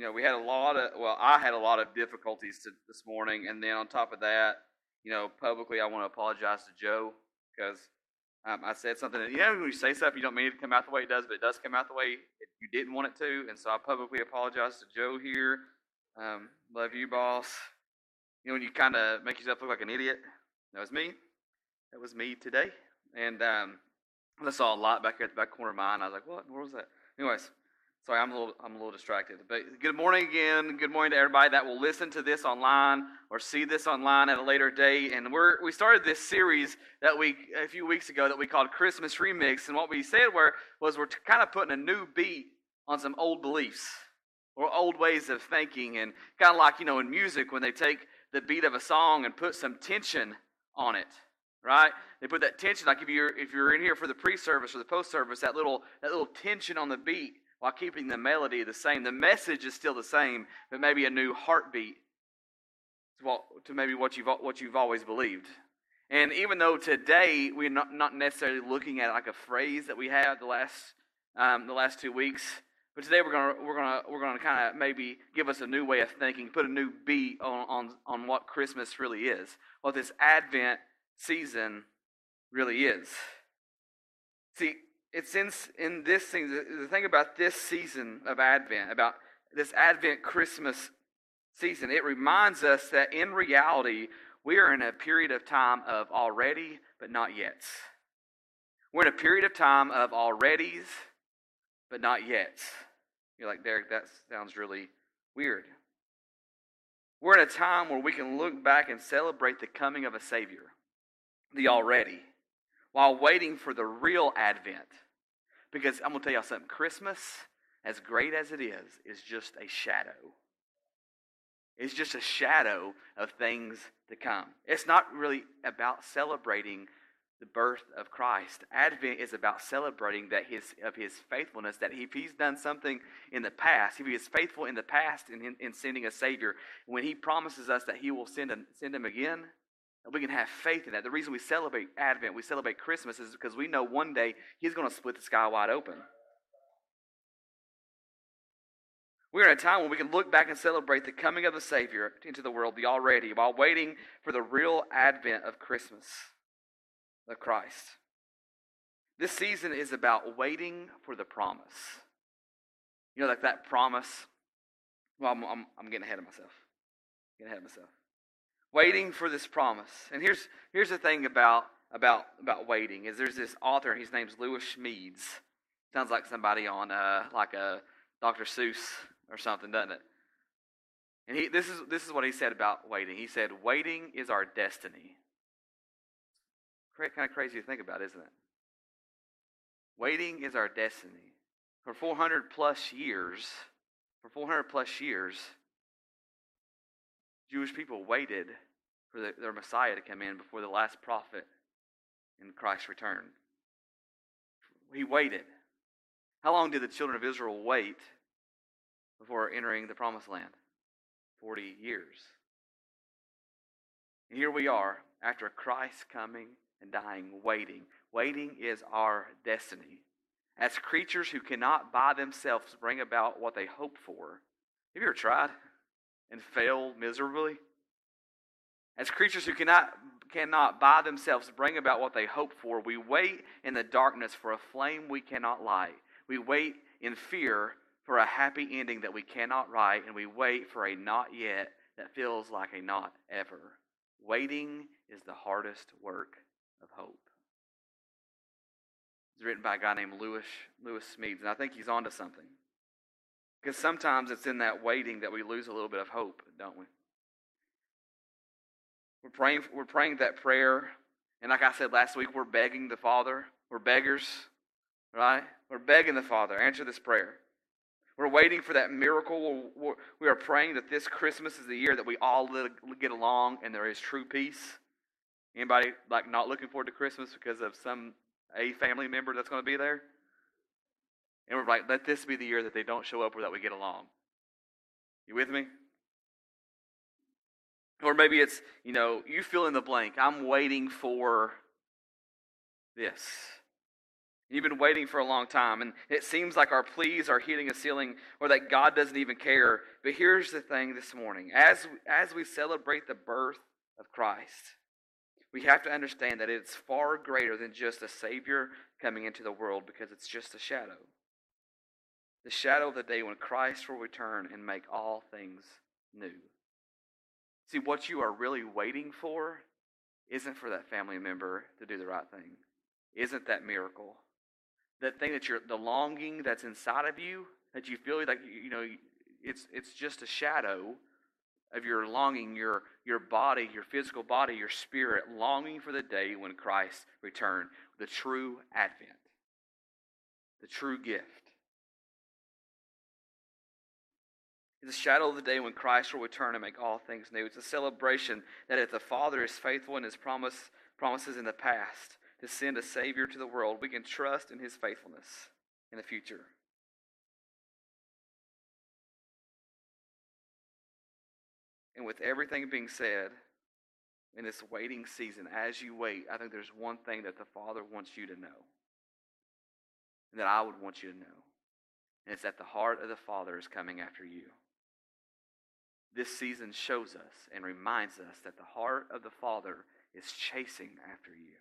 you know, we had a lot of, well, I had a lot of difficulties this morning. And then on top of that, you know, publicly I want to apologize to Joe because I said something that, you know, when you say stuff, you don't mean it to come out the way it does, but it does come out the way you didn't want it to. And so I publicly apologize to Joe here. Love you, boss. You know, when you kind of make yourself look like an idiot, that was me. That was me today. And I saw a lot back here at the back corner of mine. I was like, what? Where was that? Anyways, sorry, I'm a little distracted. But good morning again. Good morning to everybody that will listen to this online or see this online at a later date. And we started this series a few weeks ago that we called Christmas Remix. And what we said was we're kind of putting a new beat on some old beliefs or old ways of thinking. And kind of like, you know, in music when they take the beat of a song and put some tension on it. Right? They put that tension, like if you're in here for the pre-service or the post-service, that little tension on the beat while keeping the melody the same. The message is still the same, but maybe a new heartbeat to maybe what you've always believed. And even though today we're not necessarily looking at like a phrase that we had the last 2 weeks, but today we're gonna kind of maybe give us a new way of thinking, put a new beat on what Christmas really is, what this Advent season really is. See, it's in this thing, the thing about this season of Advent, about this Advent Christmas season, it reminds us that in reality, we are in a period of time of already, but not yet. We're in a period of time of alreadys, but not yet. You're like, Derek, that sounds really weird. We're in a time where we can look back and celebrate the coming of a Savior, the already, while waiting for the real Advent. Because I'm going to tell y'all something, Christmas, as great as it is just a shadow. It's just a shadow of things to come. It's not really about celebrating the birth of Christ. Advent is about celebrating his faithfulness, that if he's done something in the past, if he is faithful in the past in sending a Savior, when he promises us that he will send him again, we can have faith in that. The reason we celebrate Advent, we celebrate Christmas, is because we know one day he's going to split the sky wide open. We're in a time when we can look back and celebrate the coming of the Savior into the world, the already, while waiting for the real Advent of Christmas, the Christ. This season is about waiting for the promise. You know, like that promise. Well, I'm getting ahead of myself. Waiting for this promise. And here's the thing about waiting is there's this author, his name's Lewis Smedes. Sounds like somebody on like a Dr. Seuss or something, doesn't it? And this is what he said about waiting. He said, "Waiting is our destiny." Kind of crazy to think about, isn't it? Waiting is our destiny. For 400 plus years, Jewish people waited for their Messiah to come in before the last prophet in Christ's return. He waited. How long did the children of Israel wait before entering the promised land? 40 years. And here we are, after Christ coming and dying, waiting. Waiting is our destiny. As creatures who cannot by themselves bring about what they hope for. Have you ever tried and fail miserably? As creatures who cannot by themselves bring about what they hope for, we wait in the darkness for a flame we cannot light. We wait in fear for a happy ending that we cannot write, and we wait for a not yet that feels like a not ever. Waiting is the hardest work of hope. It's written by a guy named Lewis Smedes, and I think he's onto something. Because sometimes it's in that waiting that we lose a little bit of hope, don't we? We're praying that prayer, and like I said last week, we're begging the Father. We're beggars, right? We're begging the Father, answer this prayer. We're waiting for that miracle. We are praying that this Christmas is the year that we all get along and there is true peace. Anybody like not looking forward to Christmas because of a family member that's going to be there? And we're like, let this be the year that they don't show up or that we get along. You with me? Or maybe it's, you know, you fill in the blank. I'm waiting for this. You've been waiting for a long time, and it seems like our pleas are hitting a ceiling or that God doesn't even care. But here's the thing this morning. As we celebrate the birth of Christ, we have to understand that it's far greater than just a Savior coming into the world, because it's just a shadow. The shadow of the day when Christ will return and make all things new. See, what you are really waiting for isn't for that family member to do the right thing. Isn't that miracle. That thing that the longing that's inside of you, that you feel like, you know, it's just a shadow of your longing, your body, your physical body, your spirit, longing for the day when Christ returned, the true advent, the true gift. It's a shadow of the day when Christ will return and make all things new. It's a celebration that if the Father is faithful in His promises in the past to send a Savior to the world, we can trust in His faithfulness in the future. And with everything being said, in this waiting season, as you wait, I think there's one thing that the Father wants you to know, and that I would want you to know, and it's that the heart of the Father is coming after you. This season shows us and reminds us that the heart of the Father is chasing after you.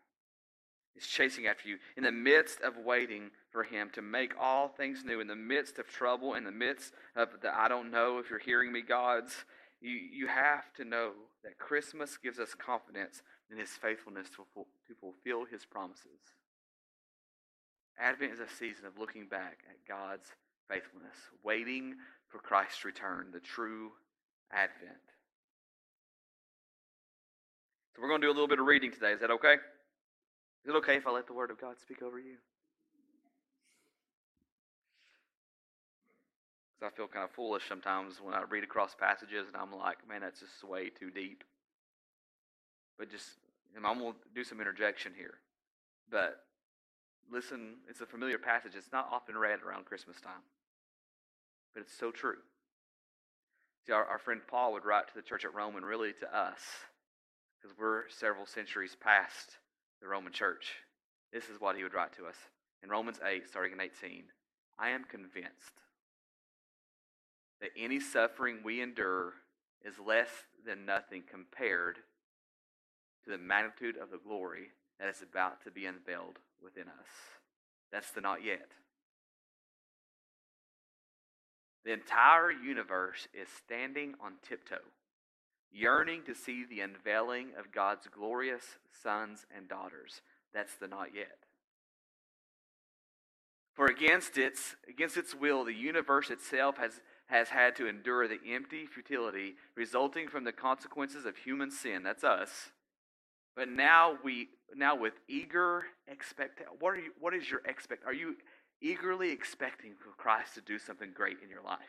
It's chasing after you in the midst of waiting for Him to make all things new, in the midst of trouble, in the midst of the I don't know if you're hearing me, God's. You have to know that Christmas gives us confidence in His faithfulness to fulfill His promises. Advent is a season of looking back at God's faithfulness, waiting for Christ's return, the true Advent. So we're going to do a little bit of reading today. Is that okay? Is it okay if I let the Word of God speak over you? Because I feel kind of foolish sometimes when I read across passages and I'm like, man, that's just way too deep. But just, and I'm going to do some interjection here. But listen, it's a familiar passage. It's not often read around Christmas time. But it's so true. See, our friend Paul would write to the church at Rome, and really to us, because we're several centuries past the Roman church. This is what he would write to us. In Romans 8, starting in 18, I am convinced that any suffering we endure is less than nothing compared to the magnitude of the glory that is about to be unveiled within us. That's the not yet. The entire universe is standing on tiptoe, yearning to see the unveiling of God's glorious sons and daughters. That's the not yet. For against its will, the universe itself has had to endure the empty futility resulting from the consequences of human sin. That's us. But now with eager expectation, are you eagerly expecting for Christ to do something great in your life?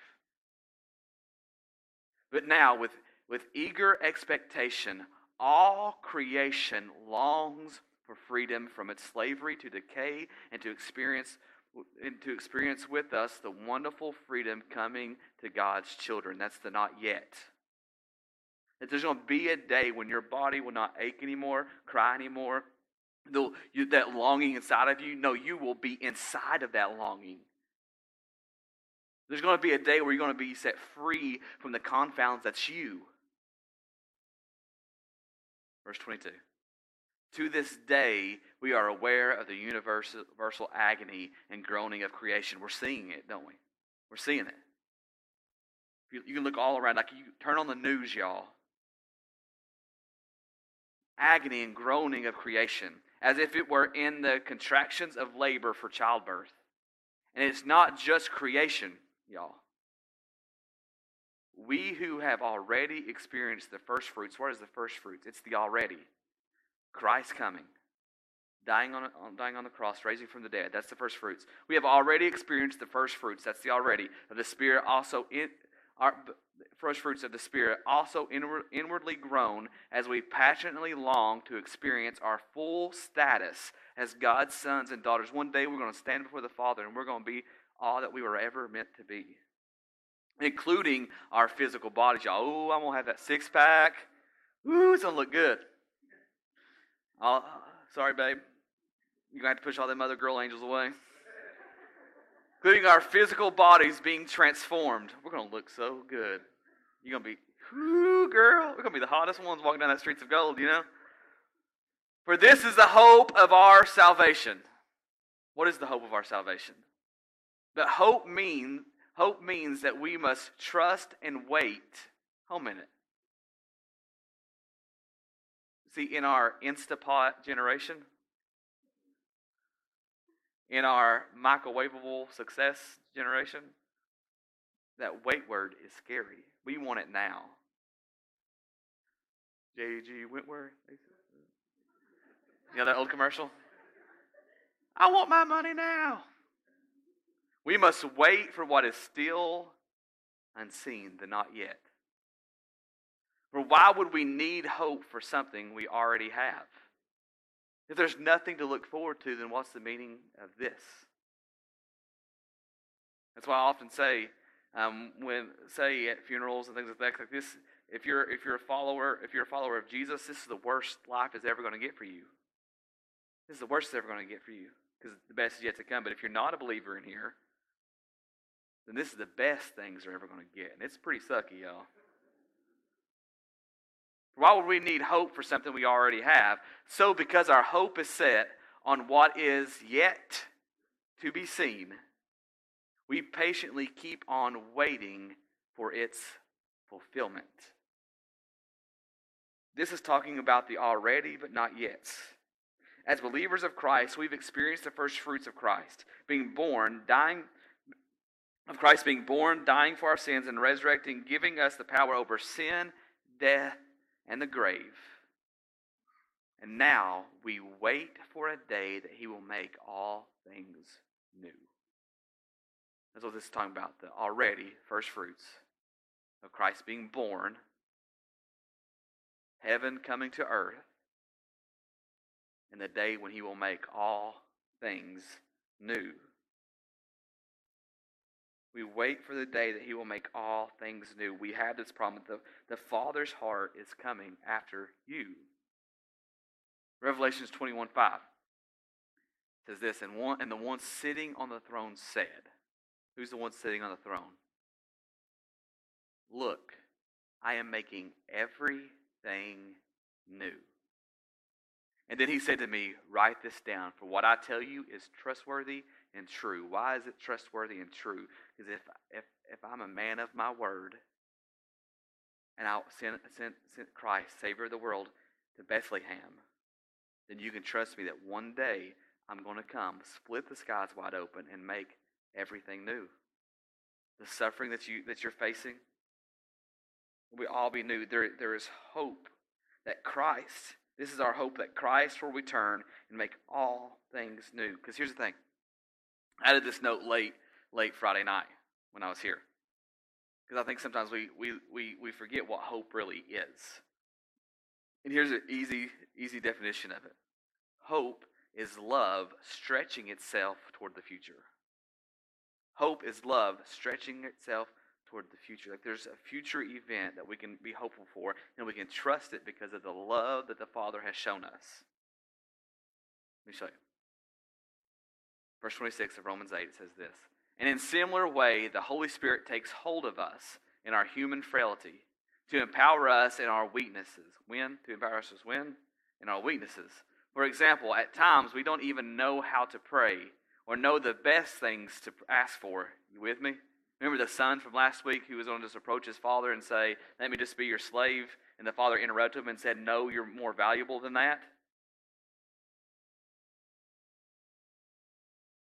But now with eager expectation, all creation longs for freedom from its slavery to decay, and to experience with us the wonderful freedom coming to God's children. That's the not yet. That there's going to be a day when your body will not ache anymore, cry anymore. That longing inside of you, no, you will be inside of that longing. There's going to be a day where you're going to be set free from the confounds that's you. Verse 22. To this day, we are aware of the universal agony and groaning of creation. We're seeing it, don't we? We're seeing it. You can look all around. Like, you turn on the news, y'all. Agony and groaning of creation, as if it were in the contractions of labor for childbirth. And it's not just creation, y'all. We who have already experienced the first fruits. What is the first fruits? It's the already. Christ coming, dying on the cross, raising from the dead. That's the first fruits. We have already experienced the first fruits. That's the already of the Spirit. Also, our first fruits of the Spirit also inwardly groan as we passionately long to experience our full status as God's sons and daughters. One day we're going to stand before the Father, and we're going to be all that we were ever meant to be, including our physical bodies. Y'all, ooh, I'm going to have that six pack. Ooh, it's going to look good. Sorry, babe. You're going to have to push all them other girl angels away. Including our physical bodies being transformed. We're going to look so good. You're going to be, ooh, girl. We're going to be the hottest ones walking down the streets of gold, you know. For this is the hope of our salvation. What is the hope of our salvation? But hope means that we must trust and wait. Hold a minute. See, in our Instapot generation, in our microwavable success generation, that wait word is scary. We want it now. J.G. Wentworth. You know that old commercial? I want my money now. We must wait for what is still unseen, the not yet. For why would we need hope for something we already have? If there's nothing to look forward to, then what's the meaning of this? That's why I often say, when at funerals and things like this, if you're a follower of Jesus, this is the worst life is ever going to get for you. This is the worst it's ever going to get for you, because the best is yet to come. But if you're not a believer in here, then this is the best things are ever going to get, and it's pretty sucky, y'all. Why would we need hope for something we already have? So because our hope is set on what is yet to be seen, we patiently keep on waiting for its fulfillment. This is talking about the already but not yet. As believers of Christ, we've experienced the first fruits of Christ, dying for our sins and resurrecting, giving us the power over sin, death, and the grave. And now we wait for a day that he will make all things new. That's what this is talking about, the already first fruits of Christ being born, heaven coming to earth, and the day when he will make all things new. We wait for the day that he will make all things new. We have this promise. The Father's heart is coming after you. Revelation 21:5 says this, and the one sitting on the throne said, who's the one sitting on the throne? Look, I am making everything new. And then he said to me, write this down, for what I tell you is trustworthy and true. Why is it trustworthy and true? Because if I'm a man of my word, and I sent Christ, Savior of the world, to Bethlehem, then you can trust me that one day I'm going to come, split the skies wide open, and make everything new. The suffering that you're facing will all be new. There is hope that Christ. This is our hope that Christ will return and make all things new. Because here's the thing. I did this note late Friday night when I was here, because I think sometimes we forget what hope really is. And here's an easy definition of it. Hope is love stretching itself toward the future. Hope is love stretching itself toward the future. Like there's a future event that we can be hopeful for, and we can trust it because of the love that the Father has shown us. Let me show you. Verse 26 of Romans 8 says this, and in similar way, the Holy Spirit takes hold of us in our human frailty to empower us in our weaknesses. When? To empower us when? In our weaknesses. For example, at times we don't even know how to pray or know the best things to ask for. You with me? Remember the son from last week who was going to just approach his father and say, let me just be your slave? And the father interrupted him and said, no, you're more valuable than that.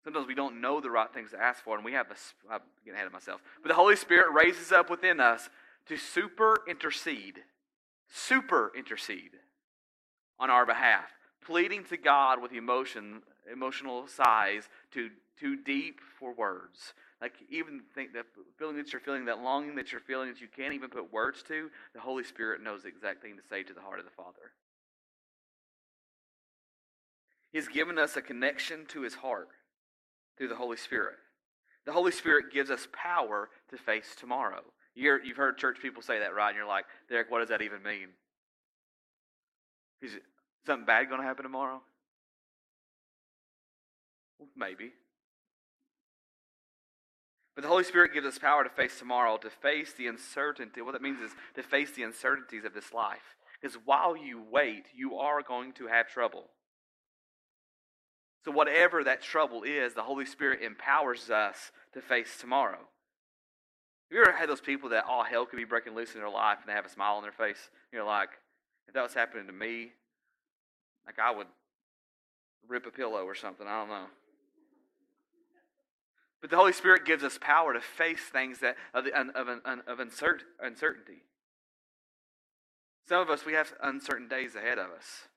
Sometimes we don't know the right things to ask for, and we have a, I'm getting ahead of myself. But the Holy Spirit raises up within us to super intercede on our behalf, pleading to God with emotional sighs too deep for words. Like even think that feeling that you're feeling, that longing that you're feeling that you can't even put words to, the Holy Spirit knows the exact thing to say to the heart of the Father. He's given us a connection to his heart through the Holy Spirit. The Holy Spirit gives us power to face tomorrow. You've heard church people say that, right? And you're like, Derek, what does that even mean? Is something bad going to happen tomorrow? Well, maybe. But the Holy Spirit gives us power to face tomorrow, to face the uncertainty. What that means is to face the uncertainties of this life. Because while you wait, you are going to have trouble. So whatever that trouble is, the Holy Spirit empowers us to face tomorrow. Have you ever had those people that all hell could be breaking loose in their life and they have a smile on their face? You're like, if that was happening to me, like I would rip a pillow or something. I don't know. But the Holy Spirit gives us power to face things that of uncertainty. Some of us, we have uncertain days ahead of us.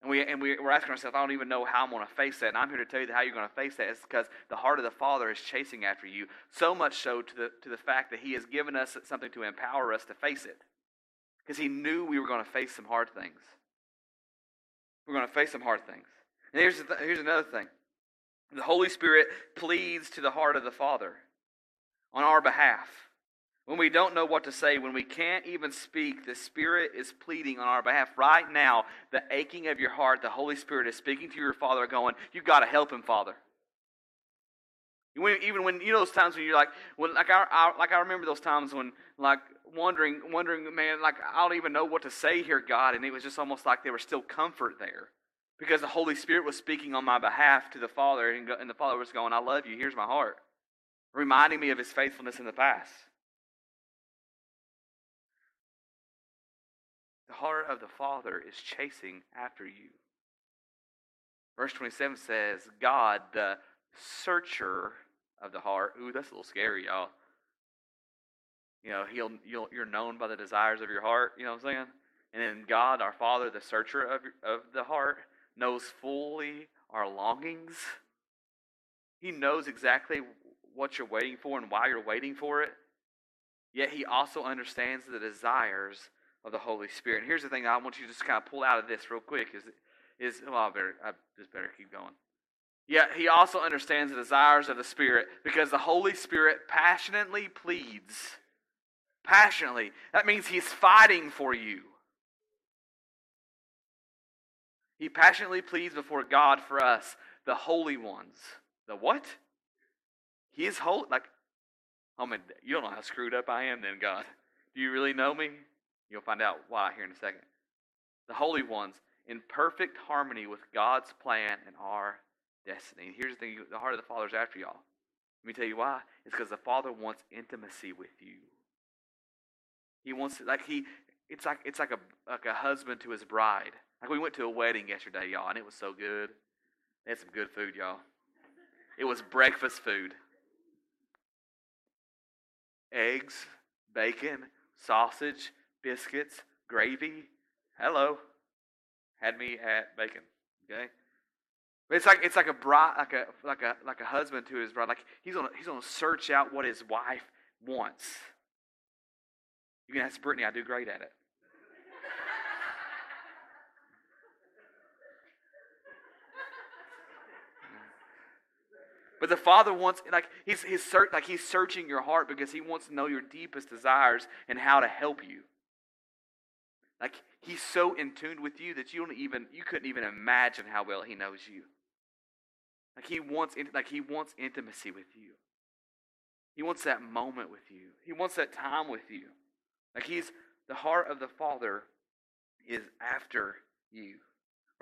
And we're asking ourselves, I don't even know how I'm going to face that. And I'm here to tell you that how you're going to face that is because the heart of the Father is chasing after you, so much so to the fact that He has given us something to empower us to face it. Because He knew we were going to face some hard things. We're going to face some hard things. And here's another thing. The Holy Spirit pleads to the heart of the Father on our behalf. When we don't know what to say, when we can't even speak, the Spirit is pleading on our behalf. Right now, the aching of your heart, the Holy Spirit is speaking to your Father going, you've got to help Him, Father. Even when, you know those times when you're like, I remember those times when, like, wondering, man, like, I don't even know what to say here, God. And it was just almost like there was still comfort there. Because the Holy Spirit was speaking on my behalf to the Father, and the Father was going, I love you, here's my heart. Reminding me of His faithfulness in the past. The heart of the Father is chasing after you. Verse 27 says, God, the searcher of the heart. Ooh, that's a little scary, y'all. You know, you're known by the desires of your heart, you know what I'm saying? And then God, our Father, the searcher of the heart, knows fully our longings. He knows exactly what you're waiting for and why you're waiting for it. Yet He also understands the desires of the Holy Spirit. And here's the thing I want you to just kind of pull out of this real quick. I just better keep going. Yet He also understands the desires of the Spirit because the Holy Spirit passionately pleads. Passionately. That means He's fighting for you. He passionately pleads before God for us, the holy ones. The what? He is holy. Like, I mean, you don't know how screwed up I am then, God. Do you really know me? You'll find out why here in a second. The holy ones in perfect harmony with God's plan and our destiny. And here's the thing, the heart of the Father is after y'all. Let me tell you why. It's because the Father wants intimacy with you. He wants, like he, it's like a husband to his bride. Like we went to a wedding yesterday, y'all, and it was so good. They had some good food, y'all. It was breakfast food. Eggs, bacon, sausage, biscuits, gravy. Hello. Had me at bacon. Okay? But it's like a bride, like a husband to his bride. Like he's gonna search out what his wife wants. You can ask Brittany, I do great at it. But the Father wants, like he's searching your heart because He wants to know your deepest desires and how to help you. Like He's so in tune with you that you couldn't even imagine how well He knows you. Like He wants intimacy with you. He wants that moment with you. He wants that time with you. Like the heart of the Father is after you.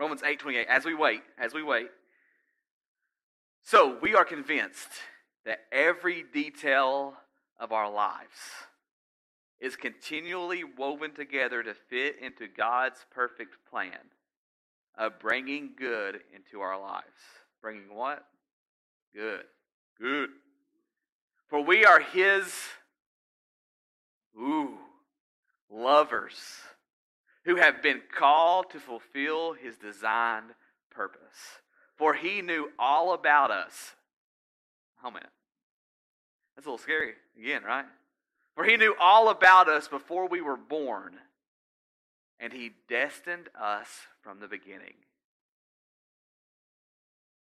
Romans 8:28. As we wait. So we are convinced that every detail of our lives is continually woven together to fit into God's perfect plan of bringing good into our lives. Bringing what? Good. Good. For we are His lovers who have been called to fulfill His designed purpose. For He knew all about us. Oh, man. That's a little scary again, right? For He knew all about us before we were born, and He destined us from the beginning.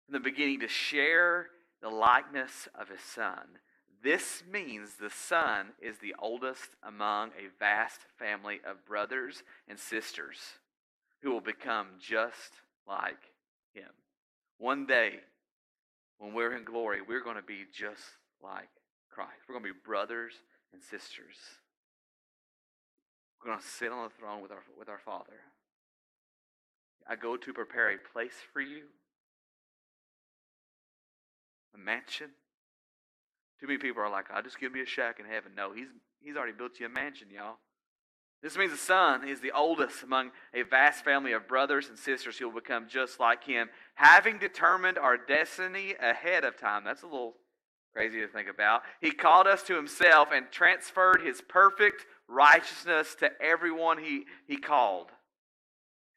From the beginning to share the likeness of His Son. This means the Son is the oldest among a vast family of brothers and sisters who will become just like Him. One day, when we're in glory, we're going to be just like Christ. We're going to be brothers and sisters. We're going to sit on the throne with our Father. I go to prepare a place for you, a mansion. Too many people are like, "I'll just give me a shack in heaven." No, he's already built you a mansion, y'all. This means the son is the oldest among a vast family of brothers and sisters who will become just like him, having determined our destiny ahead of time. That's a little crazy to think about. He called us to himself and transferred his perfect righteousness to everyone he called.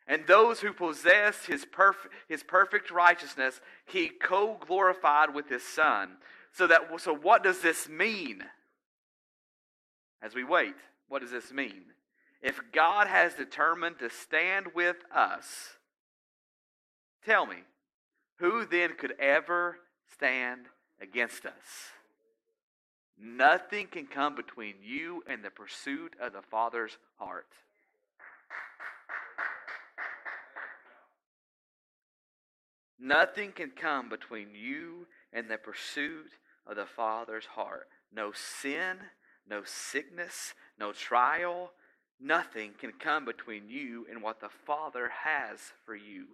And those who possessed his perfect righteousness, he co-glorified with his son. So what does this mean? As we wait, what does this mean? If God has determined to stand with us, tell me, who then could ever stand against us? Nothing can come between you and the pursuit of the Father's heart. Nothing can come between you and the pursuit of the Father's heart. No sin, no sickness, no trial, nothing can come between you and what the Father has for you.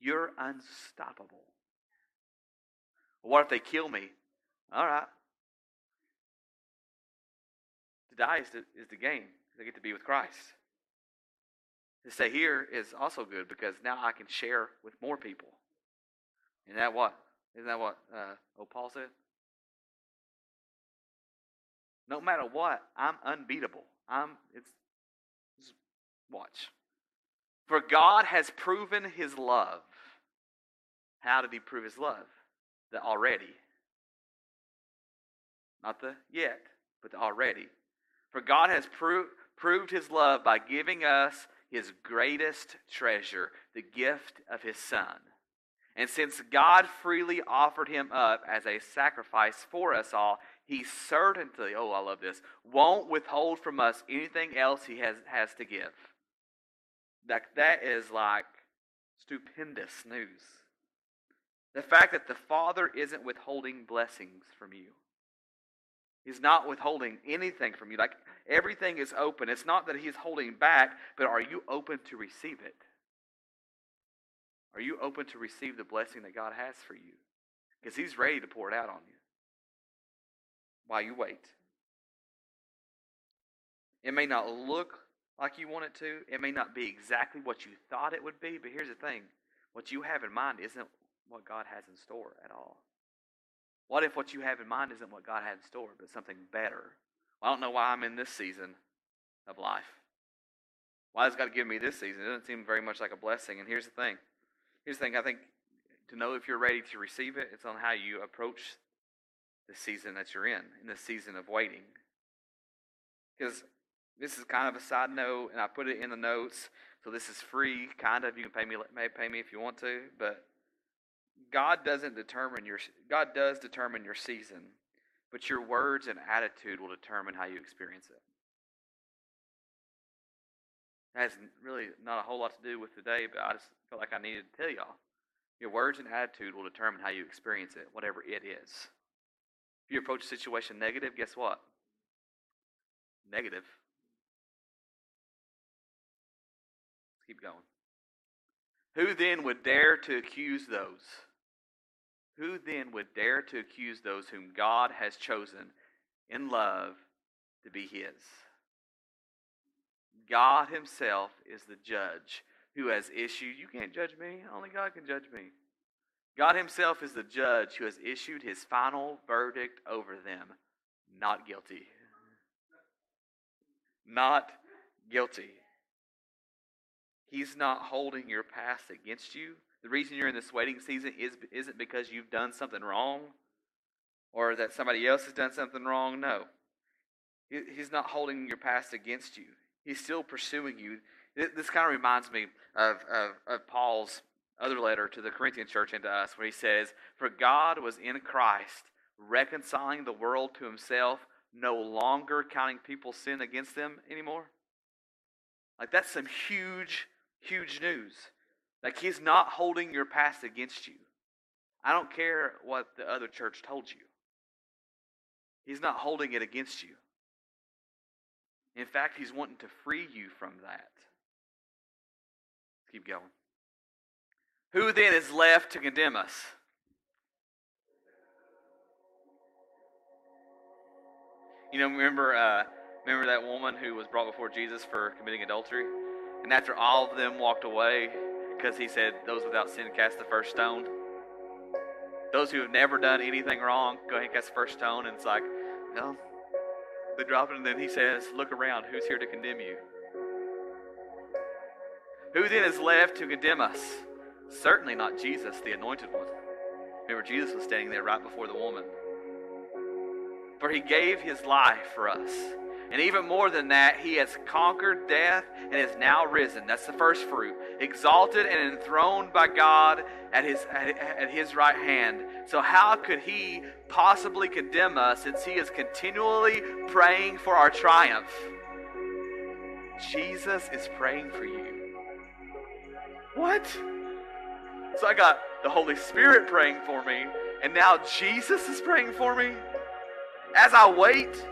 You're unstoppable. What if they kill me? All right. To die is the gain. I get to be with Christ. To stay here is also good because now I can share with more people. Isn't that what Paul said? No matter what, I'm unbeatable. Just watch. For God has proven his love. How did he prove his love? The already. Not the yet, but the already. For God has proved his love by giving us his greatest treasure, the gift of his Son. And since God freely offered him up as a sacrifice for us all, he certainly, oh, I love this, won't withhold from us anything else he has to give. That is like stupendous news. The fact that the Father isn't withholding blessings from you. He's not withholding anything from you. Like, everything is open. It's not that he's holding back, but are you open to receive it? Are you open to receive the blessing that God has for you? Because he's ready to pour it out on you while you wait. It may not look like you want it to. It may not be exactly what you thought it would be. But here's the thing. What you have in mind isn't what God has in store at all. What if what you have in mind isn't what God had in store, but something better? Well, I don't know why I'm in this season of life. Why has God given me this season? It doesn't seem very much like a blessing. And here's the thing. I think to know if you're ready to receive it, it's on how you approach the season that you're in the season of waiting. Because this is kind of a side note, and I put it in the notes, so this is free, kind of. You can pay me if you want to, but God does determine your season, but your words and attitude will determine how you experience it. That has really not a whole lot to do with today, but I just felt like I needed to tell y'all. Your words and attitude will determine how you experience it, whatever it is. If you approach a situation negative, guess what? Negative. Let's keep going. Who then would dare to accuse those? Who then would dare to accuse those whom God has chosen in love to be his? God himself is the judge who has issued, you can't judge me, only God can judge me. God himself is the judge who has issued his final verdict over them. Not guilty. Not guilty. He's not holding your past against you. The reason you're in this waiting season isn't because you've done something wrong or that somebody else has done something wrong. No. He's not holding your past against you. He's still pursuing you. This kind of reminds me of Paul's other letter to the Corinthian church and to us, where he says, "For God was in Christ, reconciling the world to himself, no longer counting people's sin against them anymore." Like, that's some huge, huge news. Like, he's not holding your past against you. I don't care what the other church told you. He's not holding it against you. In fact, he's wanting to free you from that. Keep going. Who then is left to condemn us? You know, remember that woman who was brought before Jesus for committing adultery? And after all of them walked away, because he said, those without sin cast the first stone. Those who have never done anything wrong, go ahead and cast the first stone. And it's like, no. They drop it, and then he says, look around, who's here to condemn you? Who then is left to condemn us? Certainly not Jesus, the anointed one. Remember, Jesus was standing there right before the woman. For he gave his life for us. And even more than that, he has conquered death and is now risen. That's the first fruit. Exalted and enthroned by God at his right hand. So how could he possibly condemn us since he is continually praying for our triumph? Jesus is praying for you. What? So I got the Holy Spirit praying for me, and now Jesus is praying for me? As I wait,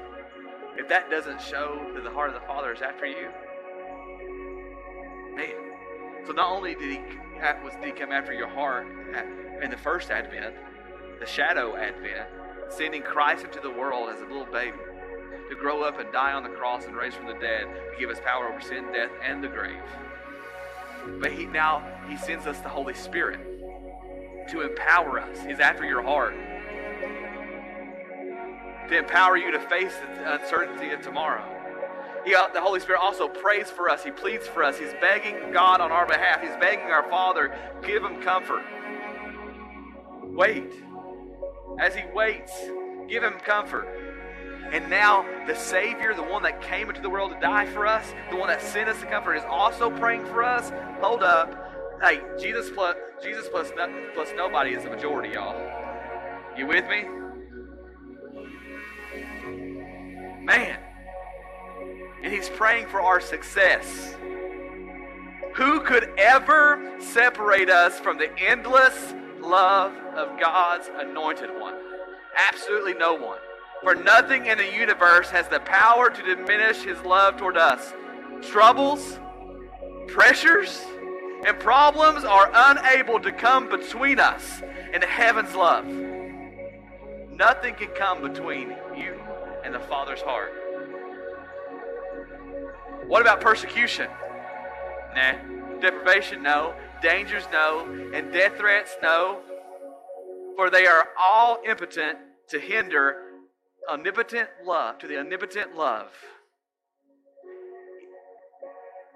if that doesn't show that the heart of the Father is after you, man. So not only did he come after your heart in the first Advent, the shadow Advent, sending Christ into the world as a little baby to grow up and die on the cross and raise from the dead to give us power over sin, death, and the grave. But he sends us the Holy Spirit to empower us. He's after your heart. To empower you to face the uncertainty of tomorrow. The Holy Spirit also prays for us. He pleads for us. He's begging God on our behalf. He's begging our Father, give him comfort. Wait. As he waits, give him comfort. And now the Savior, the one that came into the world to die for us, the one that sent us to comfort, is also praying for us. Hold up. Hey, Jesus plus nobody is the majority, y'all. You with me? Man, and he's praying for our success. Who could ever separate us from the endless love of God's anointed one? Absolutely no one. For nothing in the universe has the power to diminish his love toward us. Troubles, pressures, and problems are unable to come between us and heaven's love. Nothing can come between you and the Father's heart. What about persecution? Nah. Deprivation? No. Dangers? No. And death threats? No. For they are all impotent to hinder the omnipotent love.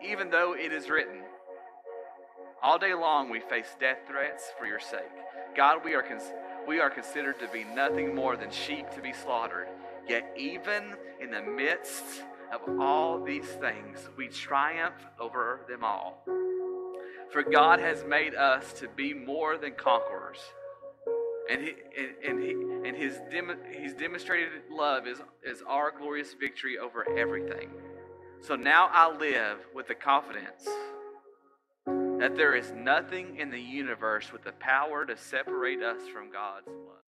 Even though it is written, all day long we face death threats for your sake. God, we are considered to be nothing more than sheep to be slaughtered. Yet even in the midst of all these things, we triumph over them all. For God has made us to be more than conquerors. And his demonstrated love is our glorious victory over everything. So now I live with the confidence that there is nothing in the universe with the power to separate us from God's love.